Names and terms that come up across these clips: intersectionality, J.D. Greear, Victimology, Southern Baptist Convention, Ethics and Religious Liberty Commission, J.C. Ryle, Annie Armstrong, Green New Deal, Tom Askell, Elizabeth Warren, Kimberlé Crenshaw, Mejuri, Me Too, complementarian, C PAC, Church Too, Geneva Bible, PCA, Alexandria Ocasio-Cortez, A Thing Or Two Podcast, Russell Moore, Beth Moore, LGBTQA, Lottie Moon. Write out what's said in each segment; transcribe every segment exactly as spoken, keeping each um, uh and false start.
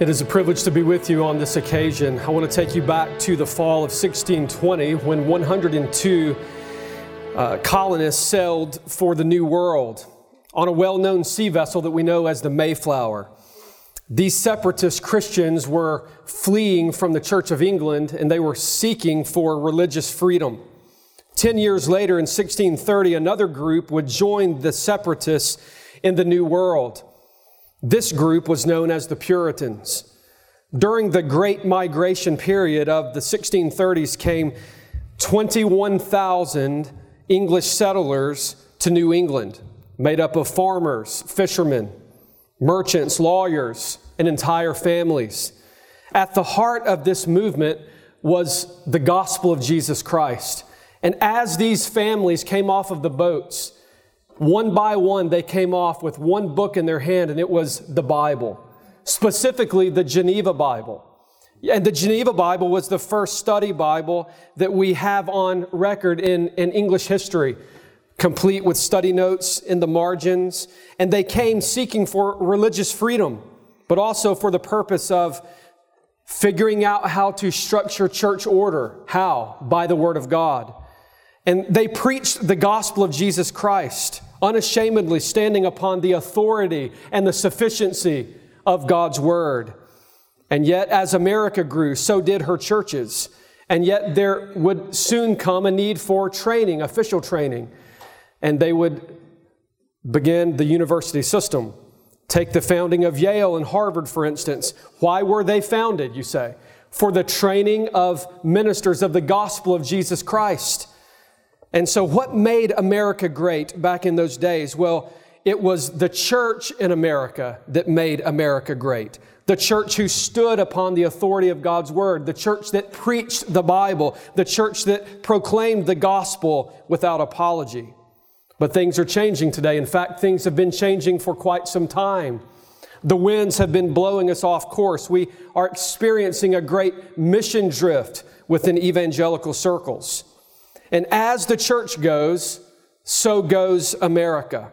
It is a privilege to be with you on this occasion. I want to take you back to the fall of sixteen twenty when one hundred two uh, colonists sailed for the New World on a well-known sea vessel that we know as the Mayflower. These separatist Christians were fleeing from the Church of England and they were seeking for religious freedom. Ten years later in sixteen thirty, another group would join the separatists in the New World. This group was known as the Puritans. During the Great Migration period of the sixteen thirties came twenty-one thousand English settlers to New England, made up of farmers, fishermen, merchants, lawyers, and entire families. At the heart of this movement was the gospel of Jesus Christ. And as these families came off of the boats, one by one, they came off with one book in their hand, and it was the Bible, specifically the Geneva Bible. And the Geneva Bible was the first study Bible that we have on record in, in English history, complete with study notes in the margins. And they came seeking for religious freedom, but also for the purpose of figuring out how to structure church order. How? By the Word of God. And they preached the gospel of Jesus Christ, unashamedly standing upon the authority and the sufficiency of God's word. And yet, as America grew, so did her churches. And yet there would soon come a need for training, official training. And they would begin the university system. Take the founding of Yale and Harvard, for instance. Why were they founded, you say? For the training of ministers of the gospel of Jesus Christ. And so what made America great back in those days? Well, it was the church in America that made America great. The church who stood upon the authority of God's word, the church that preached the Bible, the church that proclaimed the gospel without apology. But things are changing today. In fact, things have been changing for quite some time. The winds have been blowing us off course. We are experiencing a great mission drift within evangelical circles. And as the church goes, so goes America.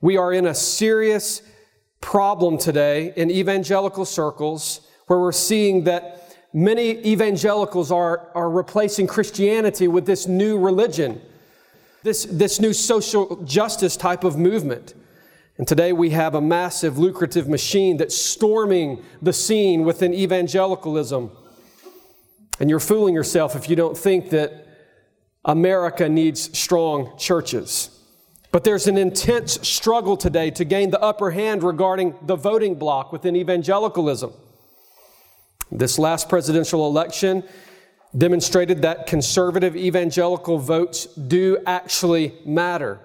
We are in a serious problem today in evangelical circles where we're seeing that many evangelicals are, are replacing Christianity with this new religion, this, this new social justice type of movement. And today we have a massive lucrative machine that's storming the scene within evangelicalism. And you're fooling yourself if you don't think that America needs strong churches. But there's an intense struggle today to gain the upper hand regarding the voting bloc within evangelicalism. This last presidential election demonstrated that conservative evangelical votes do actually matter.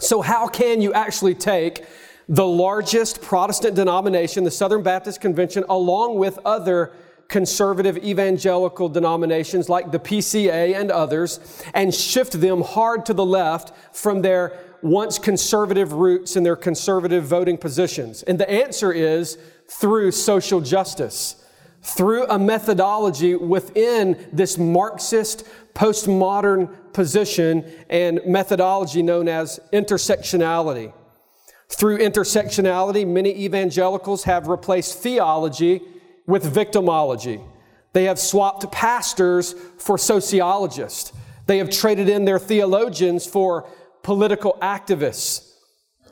So how can you actually take the largest Protestant denomination, the Southern Baptist Convention, along with other conservative evangelical denominations like the P C A and others, and shift them hard to the left from their once conservative roots and their conservative voting positions? And the answer is through social justice, through a methodology within this Marxist postmodern position and methodology known as intersectionality. Through intersectionality, many evangelicals have replaced theology with victimology. They have swapped pastors for sociologists. They have traded in their theologians for political activists.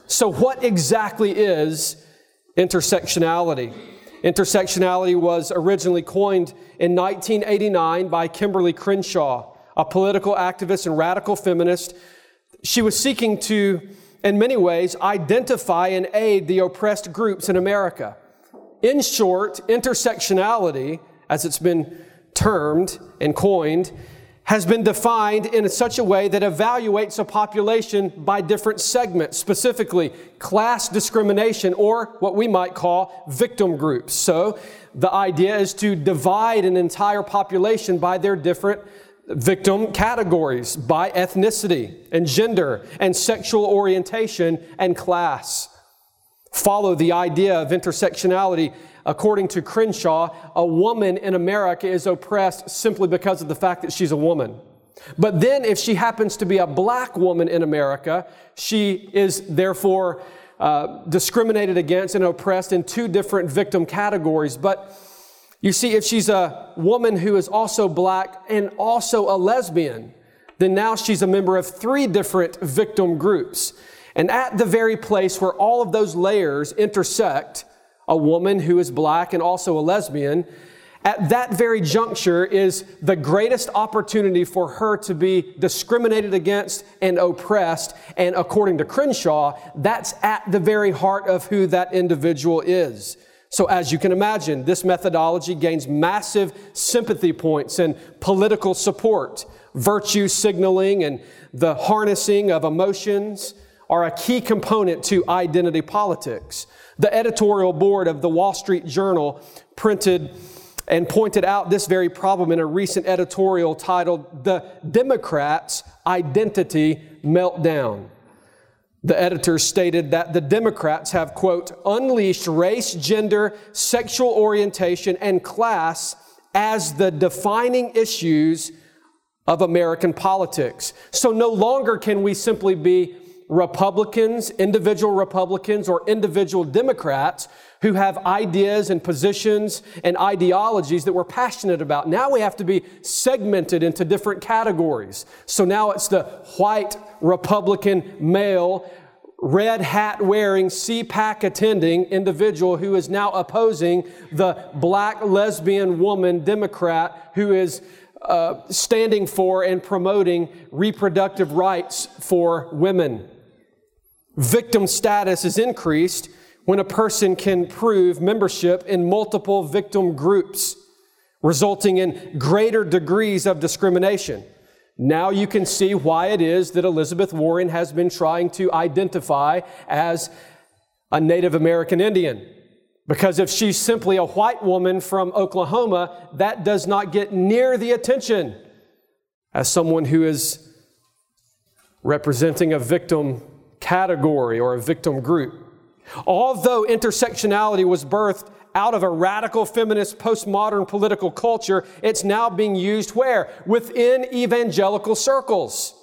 So what exactly is intersectionality? Intersectionality was originally coined in nineteen eighty-nine by Kimberlé Crenshaw, a political activist and radical feminist. She was seeking to, in many ways, identify and aid the oppressed groups in America. In short, intersectionality, as it's been termed and coined, has been defined in such a way that evaluates a population by different segments, specifically class discrimination or what we might call victim groups. So the idea is to divide an entire population by their different victim categories, by ethnicity and gender and sexual orientation and class. Follow the idea of intersectionality. According to Crenshaw, a woman in America is oppressed simply because of the fact that she's a woman. But then if she happens to be a black woman in America, she is therefore uh, discriminated against and oppressed in two different victim categories. But you see, if she's a woman who is also black and also a lesbian, then now she's a member of three different victim groups. And at the very place where all of those layers intersect, a woman who is black and also a lesbian, at that very juncture is the greatest opportunity for her to be discriminated against and oppressed. And according to Crenshaw, that's at the very heart of who that individual is. So as you can imagine, this methodology gains massive sympathy points and political support. Virtue signaling and the harnessing of emotions are a key component to identity politics. The editorial board of the Wall Street Journal printed and pointed out this very problem in a recent editorial titled, "The Democrats' Identity Meltdown." The editor stated that the Democrats have, quote, unleashed race, gender, sexual orientation, and class as the defining issues of American politics. So no longer can we simply be Republicans, individual Republicans, or individual Democrats who have ideas and positions and ideologies that we're passionate about. Now we have to be segmented into different categories. So now it's the white Republican male, red hat wearing, C PAC attending individual who is now opposing the black lesbian woman Democrat who is uh, standing for and promoting reproductive rights for women. Victim status is increased when a person can prove membership in multiple victim groups, resulting in greater degrees of discrimination. Now you can see why it is that Elizabeth Warren has been trying to identify as a Native American Indian. Because if she's simply a white woman from Oklahoma, that does not get near the attention as someone who is representing a victim category or a victim group. Although intersectionality was birthed out of a radical feminist postmodern political culture, it's now being used where? Within evangelical circles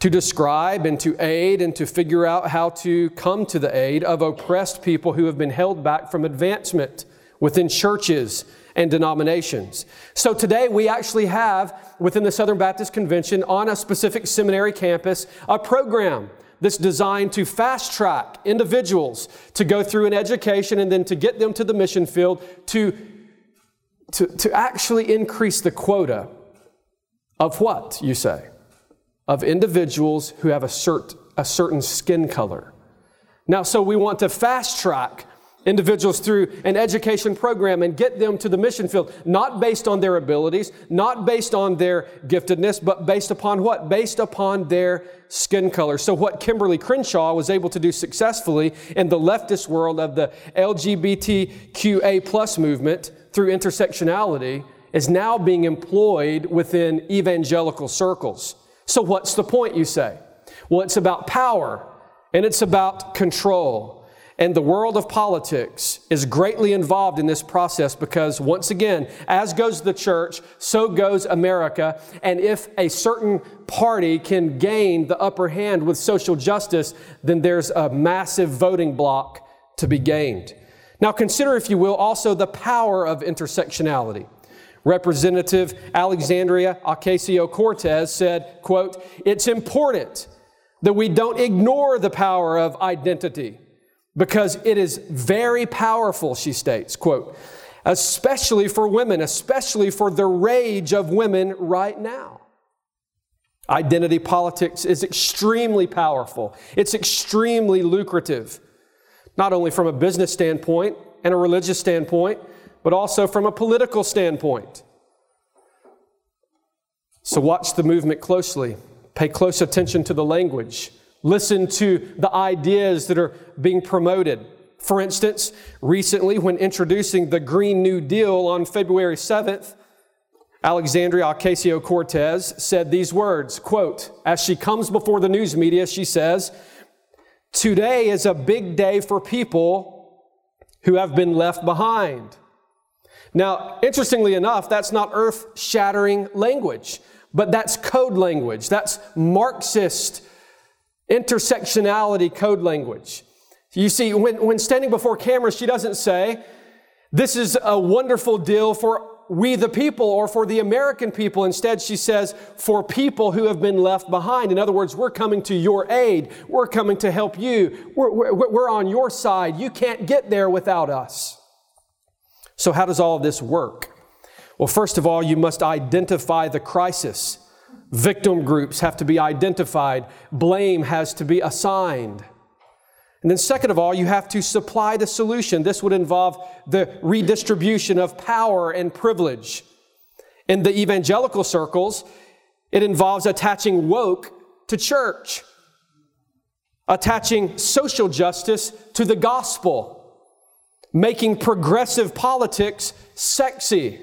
to describe and to aid and to figure out how to come to the aid of oppressed people who have been held back from advancement within churches and denominations. So today we actually have within the Southern Baptist Convention on a specific seminary campus a program that's designed to fast-track individuals to go through an education and then to get them to the mission field to, to, to actually increase the quota of what, you say? Of individuals who have a, cert, a certain skin color. Now, so we want to fast-track individuals through an education program and get them to the mission field, not based on their abilities, not based on their giftedness, but based upon what? Based upon their skin color. So what Kimberlé Crenshaw was able to do successfully in the leftist world of the L G B T Q A plus movement through intersectionality is now being employed within evangelical circles. So what's the point, you say? Well, it's about power and it's about control. And the world of politics is greatly involved in this process because, once again, as goes the church, so goes America. And if a certain party can gain the upper hand with social justice, then there's a massive voting block to be gained. Now consider, if you will, also the power of intersectionality. Representative Alexandria Ocasio-Cortez said, quote, "It's important that we don't ignore the power of identity, because it is very powerful," she states, quote, "especially for women, especially for the rage of women right now." Identity politics is extremely powerful. It's extremely lucrative, not only from a business standpoint and a religious standpoint, but also from a political standpoint. So watch the movement closely. Pay close attention to the language. Listen to the ideas that are being promoted. For instance, recently when introducing the Green New Deal on February seventh, Alexandria Ocasio-Cortez said these words, quote, as she comes before the news media, she says, "Today is a big day for people who have been left behind." Now, interestingly enough, that's not earth-shattering language, but that's code language. That's Marxist language. Intersectionality code language. You see, when, when standing before cameras, she doesn't say, this is a wonderful deal for we the people or for the American people. Instead, she says, for people who have been left behind. In other words, we're coming to your aid. We're coming to help you. We're, we're, we're on your side. You can't get there without us. So how does all this work? Well, first of all, you must identify the crisis. Victim groups have to be identified. Blame has to be assigned. And then second of all, you have to supply the solution. This would involve the redistribution of power and privilege. In the evangelical circles, it involves attaching woke to church, attaching social justice to the gospel, making progressive politics sexy.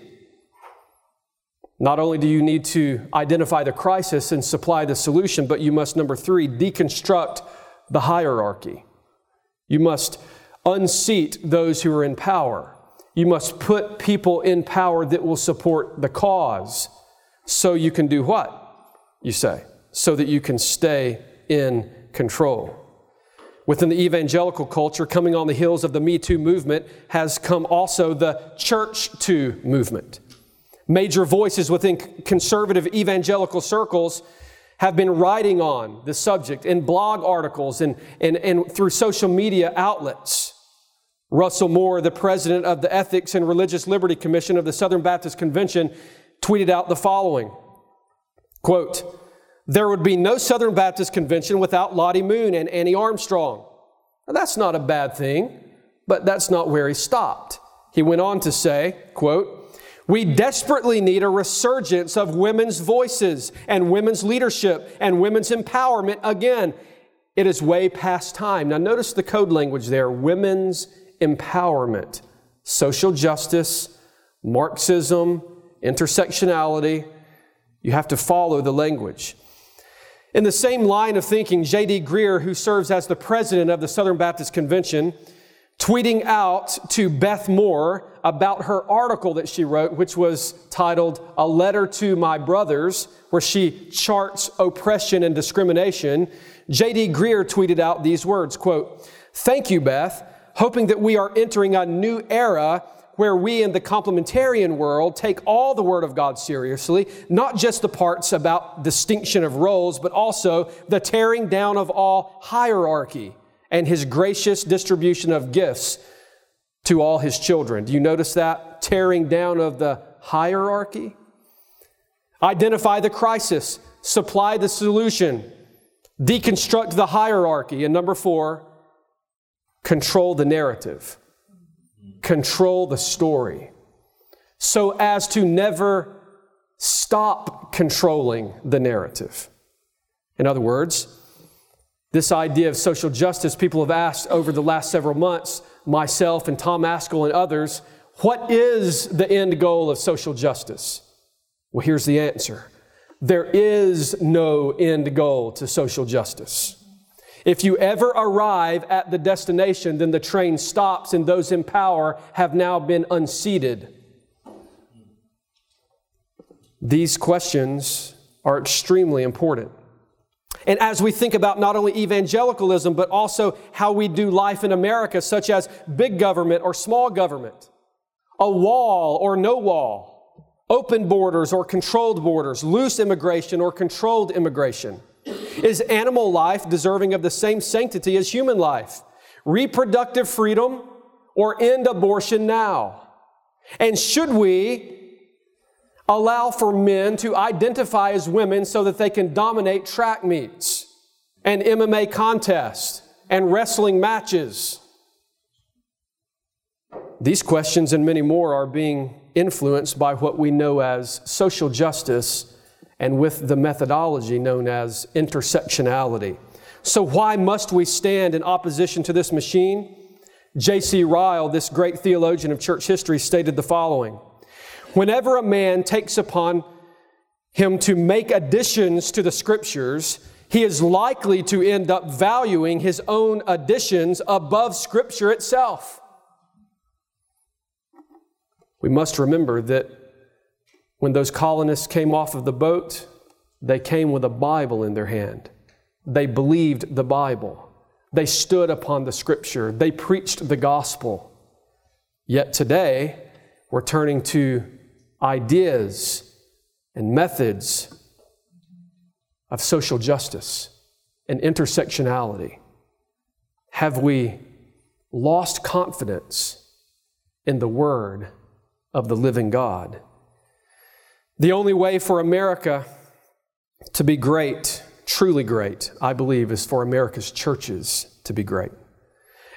Not only do you need to identify the crisis and supply the solution, but you must, number three, deconstruct the hierarchy. You must unseat those who are in power. You must put people in power that will support the cause. So you can do what? You say, so that you can stay in control. Within the evangelical culture, coming on the heels of the Me Too movement has come also the Church Too movement. Major voices within conservative evangelical circles have been writing on the subject in blog articles and, and, and through social media outlets. Russell Moore, the president of the Ethics and Religious Liberty Commission of the Southern Baptist Convention, tweeted out the following, quote, "There would be no Southern Baptist Convention without Lottie Moon and Annie Armstrong." Now, that's not a bad thing, but that's not where he stopped. He went on to say, quote, "We desperately need a resurgence of women's voices and women's leadership and women's empowerment again. It is way past time." Now notice the code language there, women's empowerment, social justice, Marxism, intersectionality. You have to follow the language. In the same line of thinking, J D. Greear, who serves as the president of the Southern Baptist Convention, tweeting out to Beth Moore about her article that she wrote, which was titled "A Letter to My Brothers," where she charts oppression and discrimination, J D. Greear tweeted out these words, quote, "Thank you, Beth, hoping that we are entering a new era where we in the complementarian world take all the Word of God seriously, not just the parts about distinction of roles, but also the tearing down of all hierarchy and His gracious distribution of gifts to all His children." Do you notice that? Tearing down of the hierarchy. Identify the crisis. Supply the solution. Deconstruct the hierarchy. And number four, control the narrative. Control the story. So as to never stop controlling the narrative. In other words, this idea of social justice, people have asked over the last several months, myself and Tom Askell and others, what is the end goal of social justice? Well, here's the answer. There is no end goal to social justice. If you ever arrive at the destination, then the train stops and those in power have now been unseated. These questions are extremely important. And as we think about not only evangelicalism, but also how we do life in America, such as big government or small government, a wall or no wall, open borders or controlled borders, loose immigration or controlled immigration, is animal life deserving of the same sanctity as human life? Reproductive freedom or end abortion now? And should we allow for men to identify as women so that they can dominate track meets and M M A contests and wrestling matches? These questions and many more are being influenced by what we know as social justice and with the methodology known as intersectionality. So why must we stand in opposition to this machine? J C. Ryle, this great theologian of church history, stated the following, "Whenever a man takes upon him to make additions to the Scriptures, he is likely to end up valuing his own additions above Scripture itself." We must remember that when those colonists came off of the boat, they came with a Bible in their hand. They believed the Bible. They stood upon the scripture. They preached the gospel. Yet today, we're turning to ideas and methods of social justice and intersectionality. Have we lost confidence in the word of the living God? The only way for America to be great, truly great, I believe, is for America's churches to be great.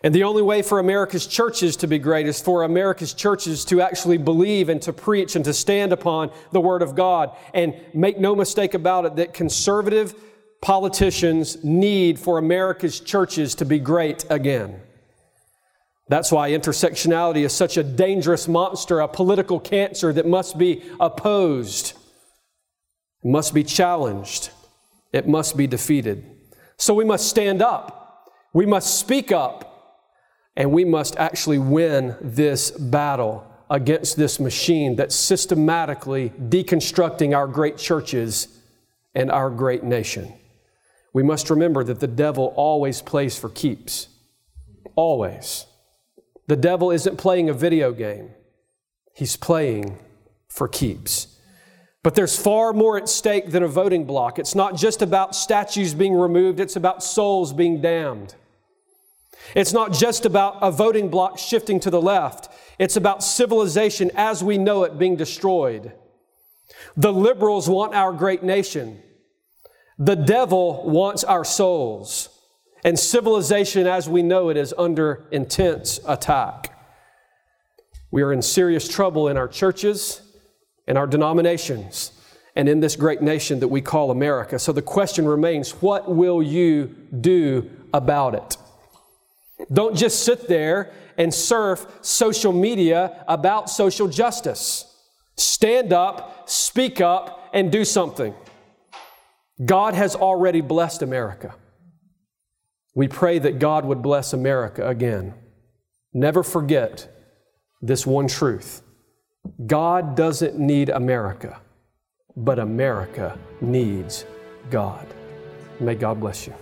And the only way for America's churches to be great is for America's churches to actually believe and to preach and to stand upon the Word of God. And make no mistake about it that conservative politicians need for America's churches to be great again. That's why intersectionality is such a dangerous monster, a political cancer that must be opposed, must be challenged, it must be defeated. So we must stand up, we must speak up, and we must actually win this battle against this machine that's systematically deconstructing our great churches and our great nation. We must remember that the devil always plays for keeps. Always. The devil isn't playing a video game. He's playing for keeps. But there's far more at stake than a voting block. It's not just about statues being removed. It's about souls being damned. It's not just about a voting block shifting to the left. It's about civilization as we know it being destroyed. The liberals want our great nation. The devil wants our souls. And civilization as we know it is under intense attack. We are in serious trouble in our churches, in our denominations, and in this great nation that we call America. So the question remains, what will you do about it? Don't just sit there and surf social media about social justice. Stand up, speak up, and do something. God has already blessed America. We pray that God would bless America again. Never forget this one truth. God doesn't need America, but America needs God. May God bless you.